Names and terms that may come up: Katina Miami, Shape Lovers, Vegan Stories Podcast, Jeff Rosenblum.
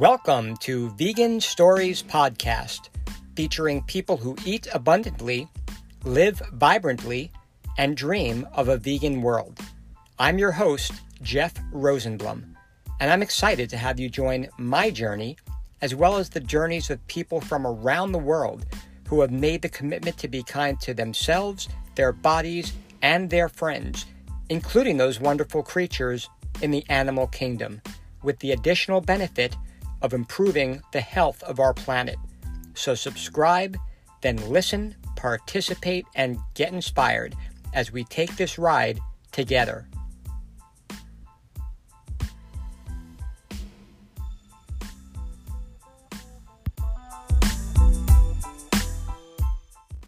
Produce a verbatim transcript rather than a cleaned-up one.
Welcome to Vegan Stories Podcast, featuring people who eat abundantly, live vibrantly, and dream of a vegan world. I'm your host, Jeff Rosenblum, and I'm excited to have you join my journey, as well as the journeys of people from around the world who have made the commitment to be kind to themselves, their bodies, and their friends, including those wonderful creatures in the animal kingdom, with the additional benefit of improving the health of our planet. So subscribe, then listen, participate, and get inspired as we take this ride together.